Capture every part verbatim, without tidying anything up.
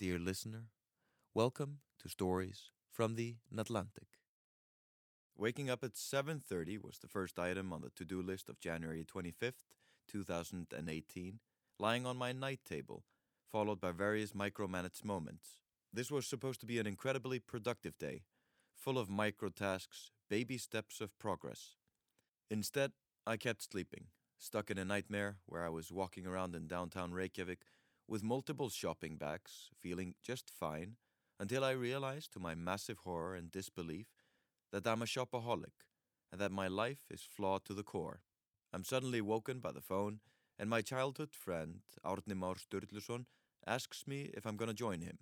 Dear listener, welcome to Stories from the Atlantic. Waking up at seven thirty was the first item on the to-do list of January twenty-fifth, two thousand eighteen, lying on my night table, followed by various micromanaged moments. This was supposed to be an incredibly productive day, full of microtasks, baby steps of progress. Instead, I kept sleeping, stuck in a nightmare where I was walking around in downtown Reykjavik with multiple shopping bags, feeling just fine, until I realized, to my massive horror and disbelief, that I'm a shopaholic and that my life is flawed to the core. I'm suddenly woken by the phone, and my childhood friend, Arnmar Sturluson, asks me if I'm going to join him.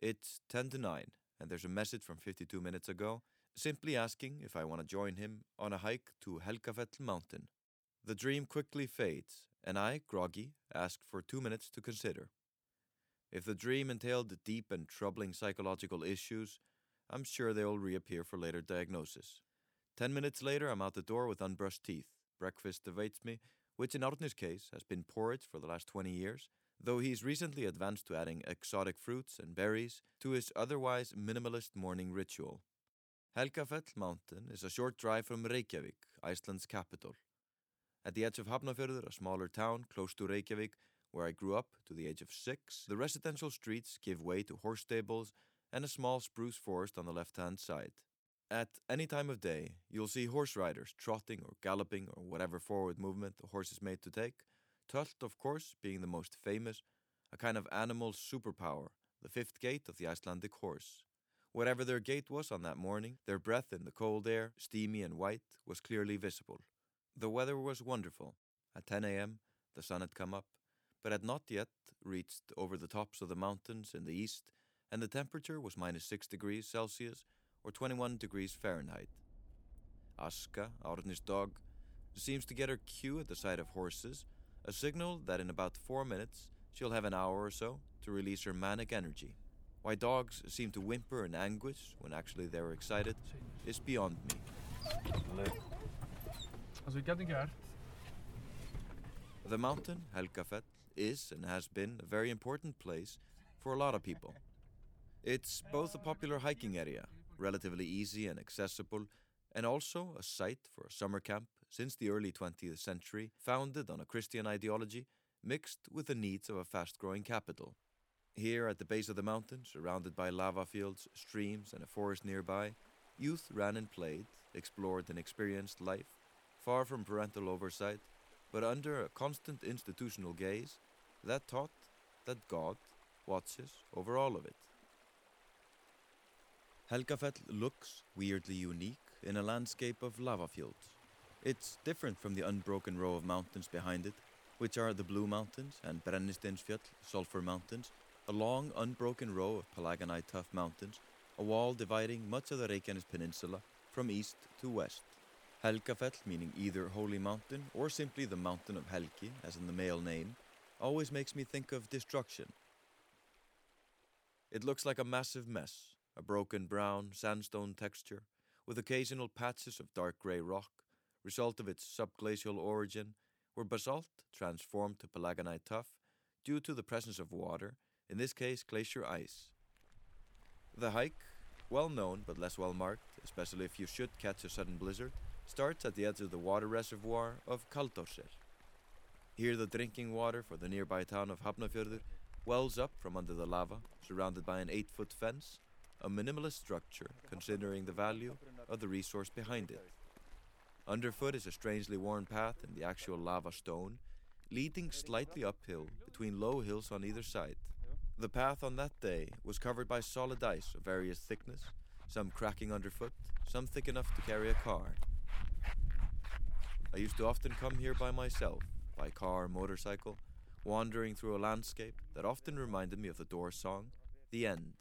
It's ten to nine, and there's a message from fifty-two minutes ago, simply asking if I want to join him on a hike to Helgafell Mountain. The dream quickly fades, and I, groggy, ask for two minutes to consider. If the dream entailed deep and troubling psychological issues, I'm sure they'll reappear for later diagnosis. Ten minutes later, I'm out the door with unbrushed teeth. Breakfast awaits me, which in Arnir's case has been porridge for the last twenty years, though he's recently advanced to adding exotic fruits and berries to his otherwise minimalist morning ritual. Helgafell Mountain is a short drive from Reykjavík, Iceland's capital. At the edge of Hafnarfjörður, a smaller town close to Reykjavík, where I grew up to the age of six, the residential streets give way to horse stables and a small spruce forest on the left-hand side. At any time of day, you'll see horse riders trotting or galloping or whatever forward movement the horse is made to take, tölt, of course, being the most famous, a kind of animal superpower, the fifth gait of the Icelandic horse. Whatever their gait was on that morning, their breath in the cold air, steamy and white, was clearly visible. The weather was wonderful. At ten a.m., the sun had come up, but had not yet reached over the tops of the mountains in the east, and the temperature was minus six degrees Celsius or twenty-one degrees Fahrenheit. Aska, Arnir's dog, seems to get her cue at the sight of horses, a signal that in about four minutes she'll have an hour or so to release her manic energy. Why dogs seem to whimper in anguish when actually they're excited is beyond me. Hello. The mountain, Helgafell, is and has been a very important place for a lot of people. It's both a popular hiking area, relatively easy and accessible, and also a site for a summer camp since the early twentieth century, founded on a Christian ideology mixed with the needs of a fast-growing capital. Here at the base of the mountain, surrounded by lava fields, streams, and a forest nearby, youth ran and played, explored and experienced life, far from parental oversight, but under a constant institutional gaze that taught that God watches over all of it. Helgafell looks weirdly unique in a landscape of lava fields. It's different from the unbroken row of mountains behind it, which are the Blue Mountains and Brennistensfjall, Sulphur Mountains, a long unbroken row of Palagonite tuff mountains, a wall dividing much of the Reykjanes Peninsula from east to west. Helgafell, meaning either Holy Mountain or simply the Mountain of Helgi, as in the male name, always makes me think of destruction. It looks like a massive mess, a broken brown sandstone texture, with occasional patches of dark grey rock, result of its subglacial origin, where basalt transformed to palagonite tuff due to the presence of water, in this case glacier ice. The hike, well known but less well marked, especially if you should catch a sudden blizzard, starts at the edge of the water reservoir of Kaltoser. Here the drinking water for the nearby town of Hafnarfjörður wells up from under the lava, surrounded by an eight-foot fence, a minimalist structure considering the value of the resource behind it. Underfoot is a strangely worn path in the actual lava stone, leading slightly uphill between low hills on either side. The path on that day was covered by solid ice of various thickness, some cracking underfoot, some thick enough to carry a car. I used to often come here by myself, by car or motorcycle, wandering through a landscape that often reminded me of the Doors song, The End.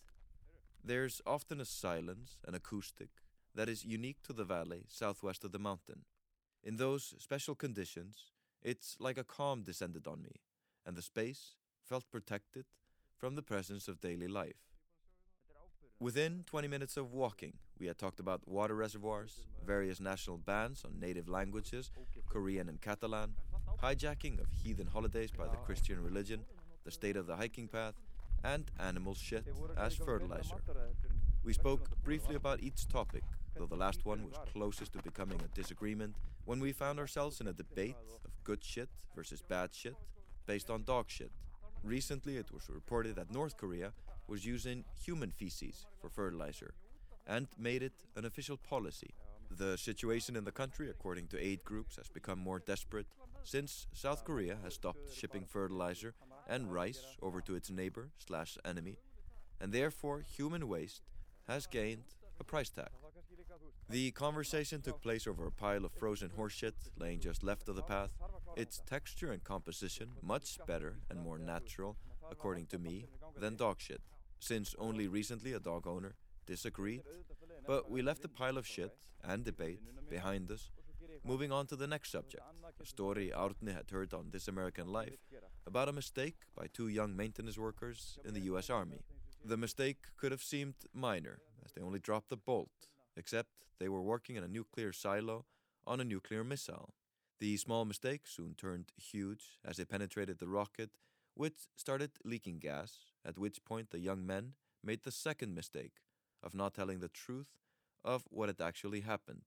There's often a silence, an acoustic, that is unique to the valley southwest of the mountain. In those special conditions, it's like a calm descended on me, and the space felt protected from the presence of daily life. Within twenty minutes of walking, we had talked about water reservoirs, various national bans on native languages, Korean and Catalan, hijacking of heathen holidays by the Christian religion, the state of the hiking path, and animal shit as fertilizer. We spoke briefly about each topic, though the last one was closest to becoming a disagreement when we found ourselves in a debate of good shit versus bad shit based on dog shit. Recently, it was reported that North Korea was using human feces for fertilizer and made it an official policy. The situation in the country, according to aid groups, has become more desperate since South Korea has stopped shipping fertilizer and rice over to its neighbor slash enemy, and therefore human waste has gained a price tag. The conversation took place over a pile of frozen horseshit laying just left of the path, its texture and composition much better and more natural, according to me, than dog shit, since only recently a dog owner disagreed, but we left the pile of shit and debate behind us, moving on to the next subject, a story Arne had heard on This American Life about a mistake by two young maintenance workers in the U S Army. The mistake could have seemed minor, as they only dropped the bolt, except they were working in a nuclear silo on a nuclear missile. The small mistake soon turned huge as it penetrated the rocket, which started leaking gas, at which point the young men made the second mistake of not telling the truth of what had actually happened.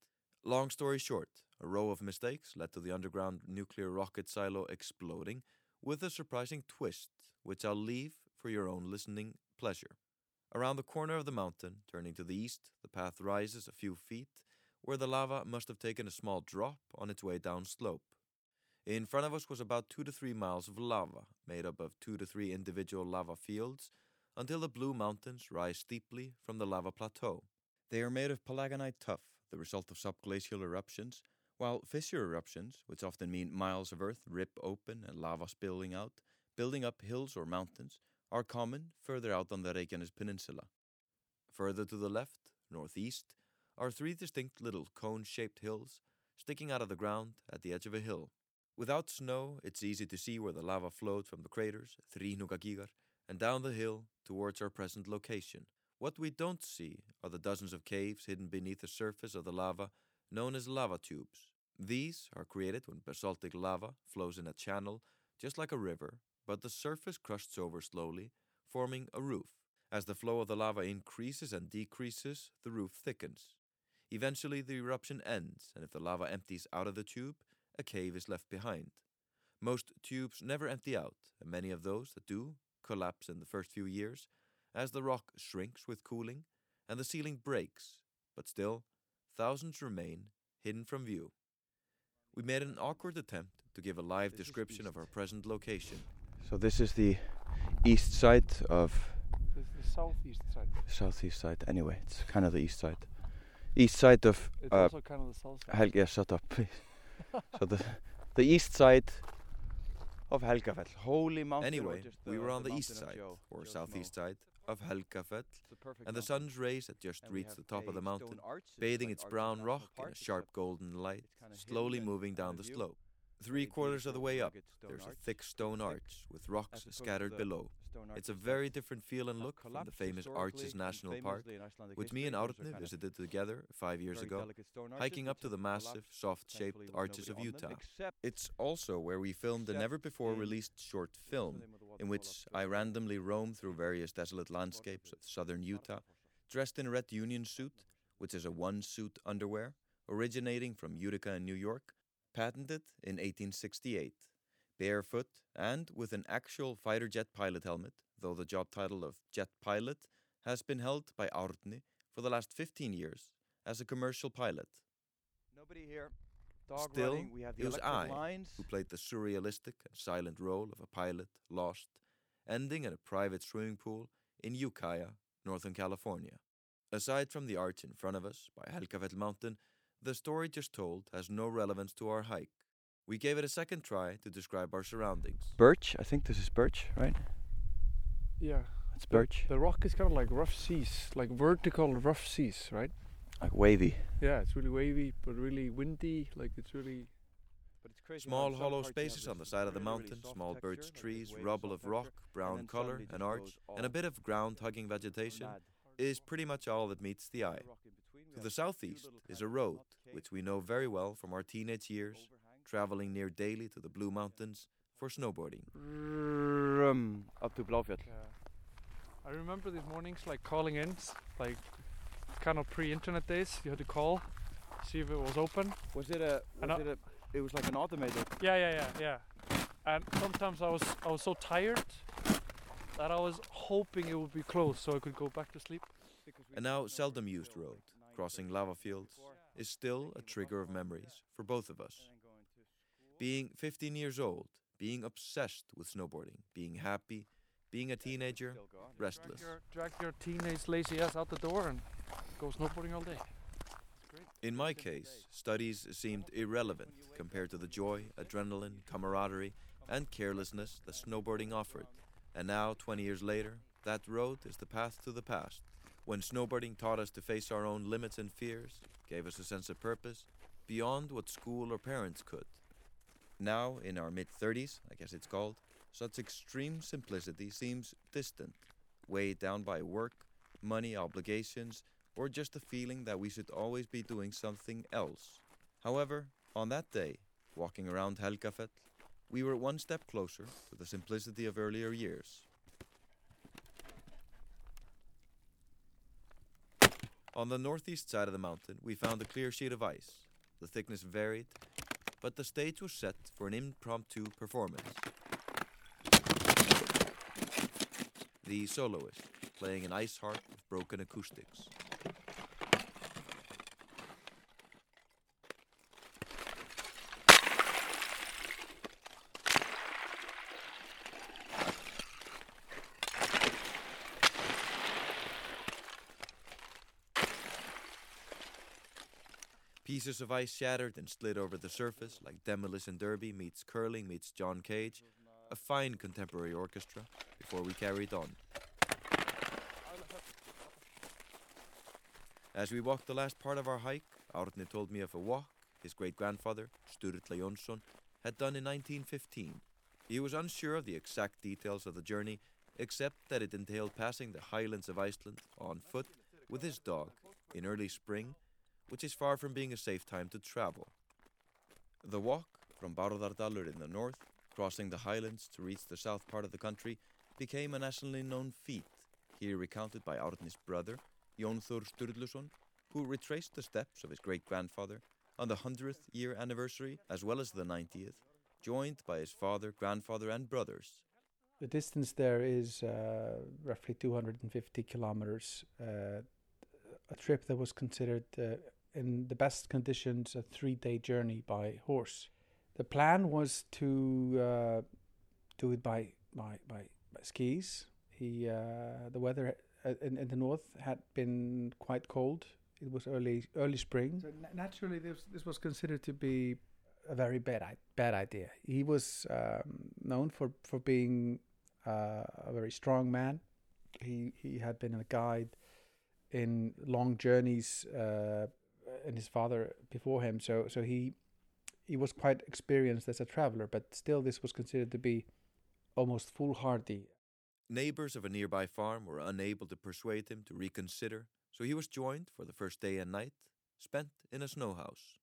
Long story short, a row of mistakes led to the underground nuclear rocket silo exploding with a surprising twist, which I'll leave for your own listening pleasure. Around the corner of the mountain, turning to the east, the path rises a few feet, where the lava must have taken a small drop on its way down slope. In front of us was about two to three miles of lava, made up of two to three individual lava fields, until the blue mountains rise steeply from the lava plateau. They are made of palagonite tuff, the result of subglacial eruptions, while fissure eruptions, which often mean miles of earth rip open and lava spilling out, building up hills or mountains, are common further out on the Reykjanes Peninsula. Further to the left, northeast, are three distinct little cone-shaped hills sticking out of the ground at the edge of a hill. Without snow, it's easy to see where the lava flowed from the craters, Þríhnúkagígar, and down the hill towards our present location. What we don't see are the dozens of caves hidden beneath the surface of the lava known as lava tubes. These are created when basaltic lava flows in a channel, just like a river, but the surface crusts over slowly, forming a roof. As the flow of the lava increases and decreases, the roof thickens. Eventually, the eruption ends, and if the lava empties out of the tube, a cave is left behind. Most tubes never empty out, and many of those that do collapse in the first few years, as the rock shrinks with cooling and the ceiling breaks, but still, thousands remain hidden from view. We made an awkward attempt to give a live description of our present location. So this is the east side of... This is the southeast side. Southeast side, anyway, it's kind of the east side. East side of... It's uh, also kind of the south side. Hel- yeah, shut up, please. So the, the east side... of Helgafell. Holy mountain. Anyway, we were on the, the east side, Joe, or southeast side, of Helgafell, and the sun's rays had just reached the top of the mountain, bathing like its brown rock in a sharp golden light, slowly moving down the slope. Three quarters of the way up, there's a thick stone arch with rocks scattered below. It's a very different feel and look from the famous Arches National Park, which me and Árni visited together five years ago, hiking up to the massive, soft-shaped arches of Utah. It's also where we filmed a never-before-released short film, in which I randomly roam through various desolate landscapes of southern Utah, dressed in a red Union suit, which is a one-suit underwear, originating from Utica in New York, patented in eighteen sixty-eight, barefoot and with an actual fighter jet pilot helmet, though the job title of jet pilot has been held by Árni for the last fifteen years as a commercial pilot. Nobody here. Dog Still, running. We have the it was I lines. who played the surrealistic and silent role of a pilot lost, ending in a private swimming pool in Ukiah, Northern California. Aside from the arch in front of us by Helgafell Mountain, the story just told has no relevance to our hike. We gave it a second try to describe our surroundings. Birch? I think this is birch, right? Yeah. It's birch. The, the rock is kind of like rough seas, like vertical rough seas, right? Like wavy. Yeah, it's really wavy, but really windy, like it's really... But it's crazy. Small hollow spaces on the side of the mountain, small birch trees, rubble of rock, brown color, an arch, and a bit of ground-hugging vegetation is pretty much all that meets the eye. To the southeast is a road, which we know very well from our teenage years, traveling near daily to the Blue Mountains for snowboarding. Up to Blaufjörn. I remember these mornings like calling in, like kind of pre-internet days. You had to call, see if it was open. Was it a? Was it a? It was like an automated. Yeah, yeah, yeah, yeah. And sometimes I was I was so tired that I was hoping it would be closed so I could go back to sleep. And now, seldom used road crossing lava fields is still a trigger of memories for both of us. Being fifteen years old, being obsessed with snowboarding, being happy. Being a teenager, restless. Drag your, drag your teenage lazy ass out the door and go snowboarding all day. In my case, studies seemed irrelevant compared to the joy, adrenaline, camaraderie, and carelessness that snowboarding offered. And now, twenty years later, that road is the path to the past, when snowboarding taught us to face our own limits and fears, gave us a sense of purpose beyond what school or parents could. Now, in our mid-thirties, I guess it's called, such extreme simplicity seems distant, weighed down by work, money obligations, or just the feeling that we should always be doing something else. However, on that day, walking around Helgafell, we were one step closer to the simplicity of earlier years. On the northeast side of the mountain, we found a clear sheet of ice. The thickness varied, but the stage was set for an impromptu performance. The soloist, playing an ice harp with broken acoustics. Pieces of ice shattered and slid over the surface, like Demolition Derby meets curling meets John Cage, a fine contemporary orchestra, before we carried on. As we walked the last part of our hike, Árni told me of a walk his great-grandfather, Sturla Jónsson, had done in nineteen fifteen. He was unsure of the exact details of the journey, except that it entailed passing the highlands of Iceland on foot with his dog in early spring, which is far from being a safe time to travel. The walk from Bárðardalur in the north, crossing the highlands to reach the south part of the country, became a nationally known feat, here recounted by Árni's brother, Jón Þór Sturluson, who retraced the steps of his great-grandfather on the hundredth year anniversary, as well as the ninetieth, joined by his father, grandfather and brothers. The distance there is uh, roughly two hundred fifty kilometers, uh, a trip that was considered, uh, in the best conditions, a three-day journey by horse. The plan was to uh, do it by by by, by skis. He, uh, the weather in, in the north had been quite cold. It was early early spring. So naturally, this this was considered to be a very bad bad idea. He was um, known for for being uh, a very strong man. He he had been a guide in long journeys, uh, and his father before him. So so he. He was quite experienced as a traveler, but still this was considered to be almost foolhardy. Neighbors of a nearby farm were unable to persuade him to reconsider, so he was joined for the first day and night, spent in a snow house.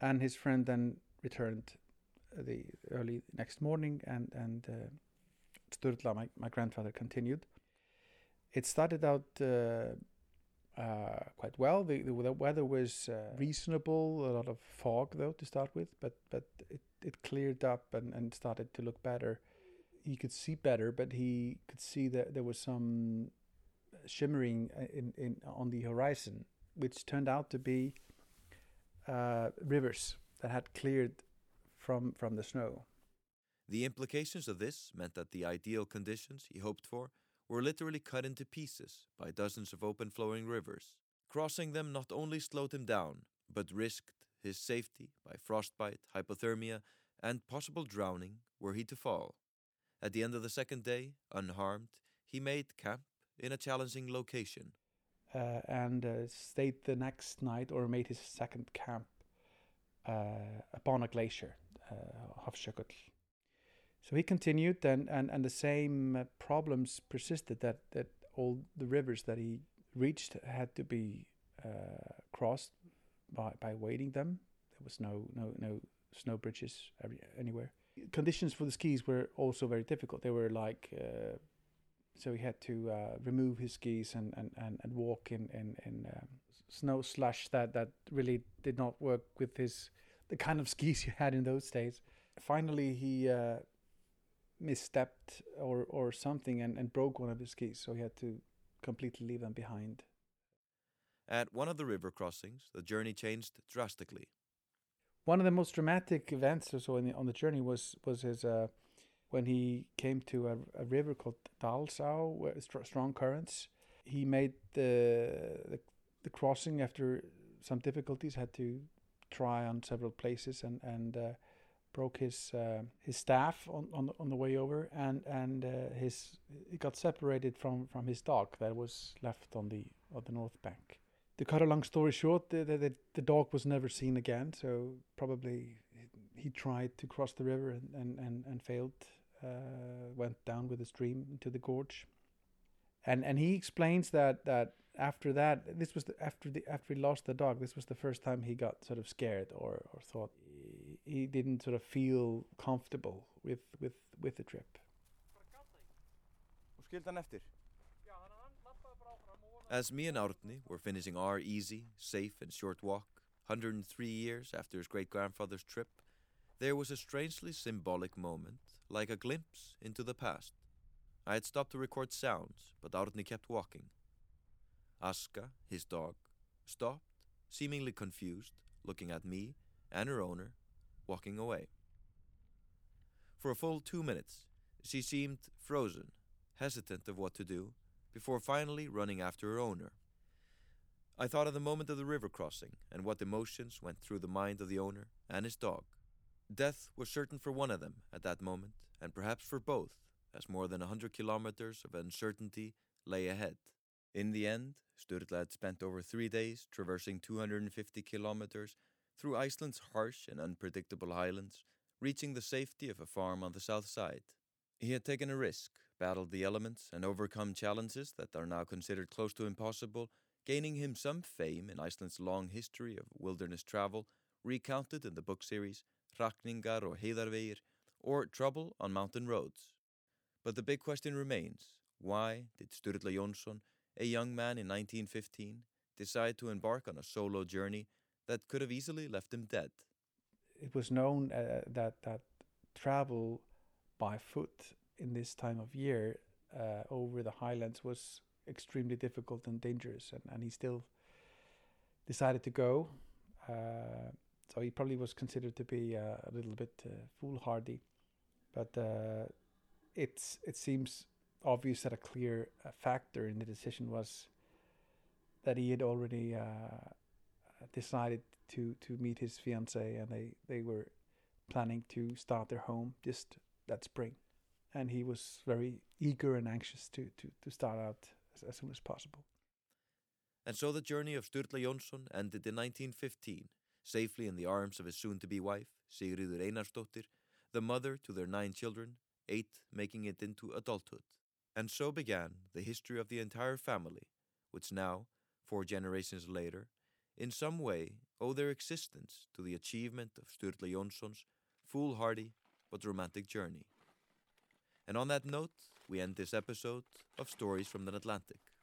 And his friend then returned the early next morning, and, and uh, Sturla, my, my grandfather, continued. It started out Uh, Uh, quite well. The, the weather was uh, reasonable, a lot of fog though to start with, but, but it, it cleared up and, and started to look better. He could see better, but he could see that there was some shimmering in, in on the horizon, which turned out to be uh, rivers that had cleared from, from the snow. The implications of this meant that the ideal conditions he hoped for were literally cut into pieces by dozens of open-flowing rivers. Crossing them not only slowed him down, but risked his safety by frostbite, hypothermia, and possible drowning were he to fall. At the end of the second day, unharmed, he made camp in a challenging location. Uh, and uh, stayed the next night, or made his second camp, uh, upon a glacier, uh, Hofsjökull. So he continued, and, and, and the same problems persisted, that, that all the rivers that he reached had to be uh, crossed by, by wading them. There was no, no, no snow bridges every, anywhere. Conditions for the skis were also very difficult. They were like uh, So he had to uh, remove his skis and, and, and, and walk in, in, in um, snow slush that, that really did not work with his the kind of skis you had in those days. Finally, he uh, misstepped or, or something and, and broke one of his skis, so he had to completely leave them behind. At one of the river crossings, the journey changed drastically. One of the most dramatic events so in the, on the journey was, was his... Uh, When he came to a, a river called Dalshao, where strong currents, he made the, the the crossing after some difficulties. Had to try on several places and and uh, broke his uh, his staff on, on on the way over, and and uh, his he got separated from, from his dog that was left on the on the north bank. To cut a long story short, the, the the dog was never seen again. So probably he tried to cross the river and and and, and failed. Uh, went down with the stream into the gorge, and and he explains that that after that this was the, after the after he lost the dog, this was the first time he got sort of scared or or thought he didn't sort of feel comfortable with with with the trip. As me and Arni were finishing our easy, safe and short walk, one hundred three years after his great-grandfather's trip, there was a strangely symbolic moment, like a glimpse into the past. I had stopped to record sounds, but Arni kept walking. Aska, his dog, stopped, seemingly confused, looking at me and her owner, walking away. For a full two minutes, she seemed frozen, hesitant of what to do, before finally running after her owner. I thought of the moment of the river crossing and what emotions went through the mind of the owner and his dog. Death was certain for one of them at that moment, and perhaps for both, as more than a hundred kilometers of uncertainty lay ahead. In the end, Sturla had spent over three days traversing two hundred fifty kilometers through Iceland's harsh and unpredictable highlands, reaching the safety of a farm on the south side. He had taken a risk, battled the elements, and overcome challenges that are now considered close to impossible, gaining him some fame in Iceland's long history of wilderness travel, recounted in the book series Hrakningar og Heiðarvegir, or Trouble on Mountain Roads. But the big question remains, why did Sturla Jónsson, a young man in nineteen fifteen, decide to embark on a solo journey that could have easily left him dead? It was known uh, that, that travel by foot in this time of year uh, over the highlands was extremely difficult and dangerous, and, and he still decided to go. Uh, so he probably was considered to be uh, a little bit uh, foolhardy, but uh, it's it seems obvious that a clear uh, factor in the decision was that he had already uh, decided to, to meet his fiancée, and they, they were planning to start their home just that spring, and he was very eager and anxious to, to, to start out as, as soon as possible. And so the journey of Sturla Jónsson ended in nineteen fifteen, safely in the arms of his soon-to-be wife, Sigríður Einarsdóttir, the mother to their nine children, eight making it into adulthood. And so began the history of the entire family, which now, four generations later, in some way owe their existence to the achievement of Sturla Jónsson's foolhardy but romantic journey. And on that note, we end this episode of Stories from the Atlantic.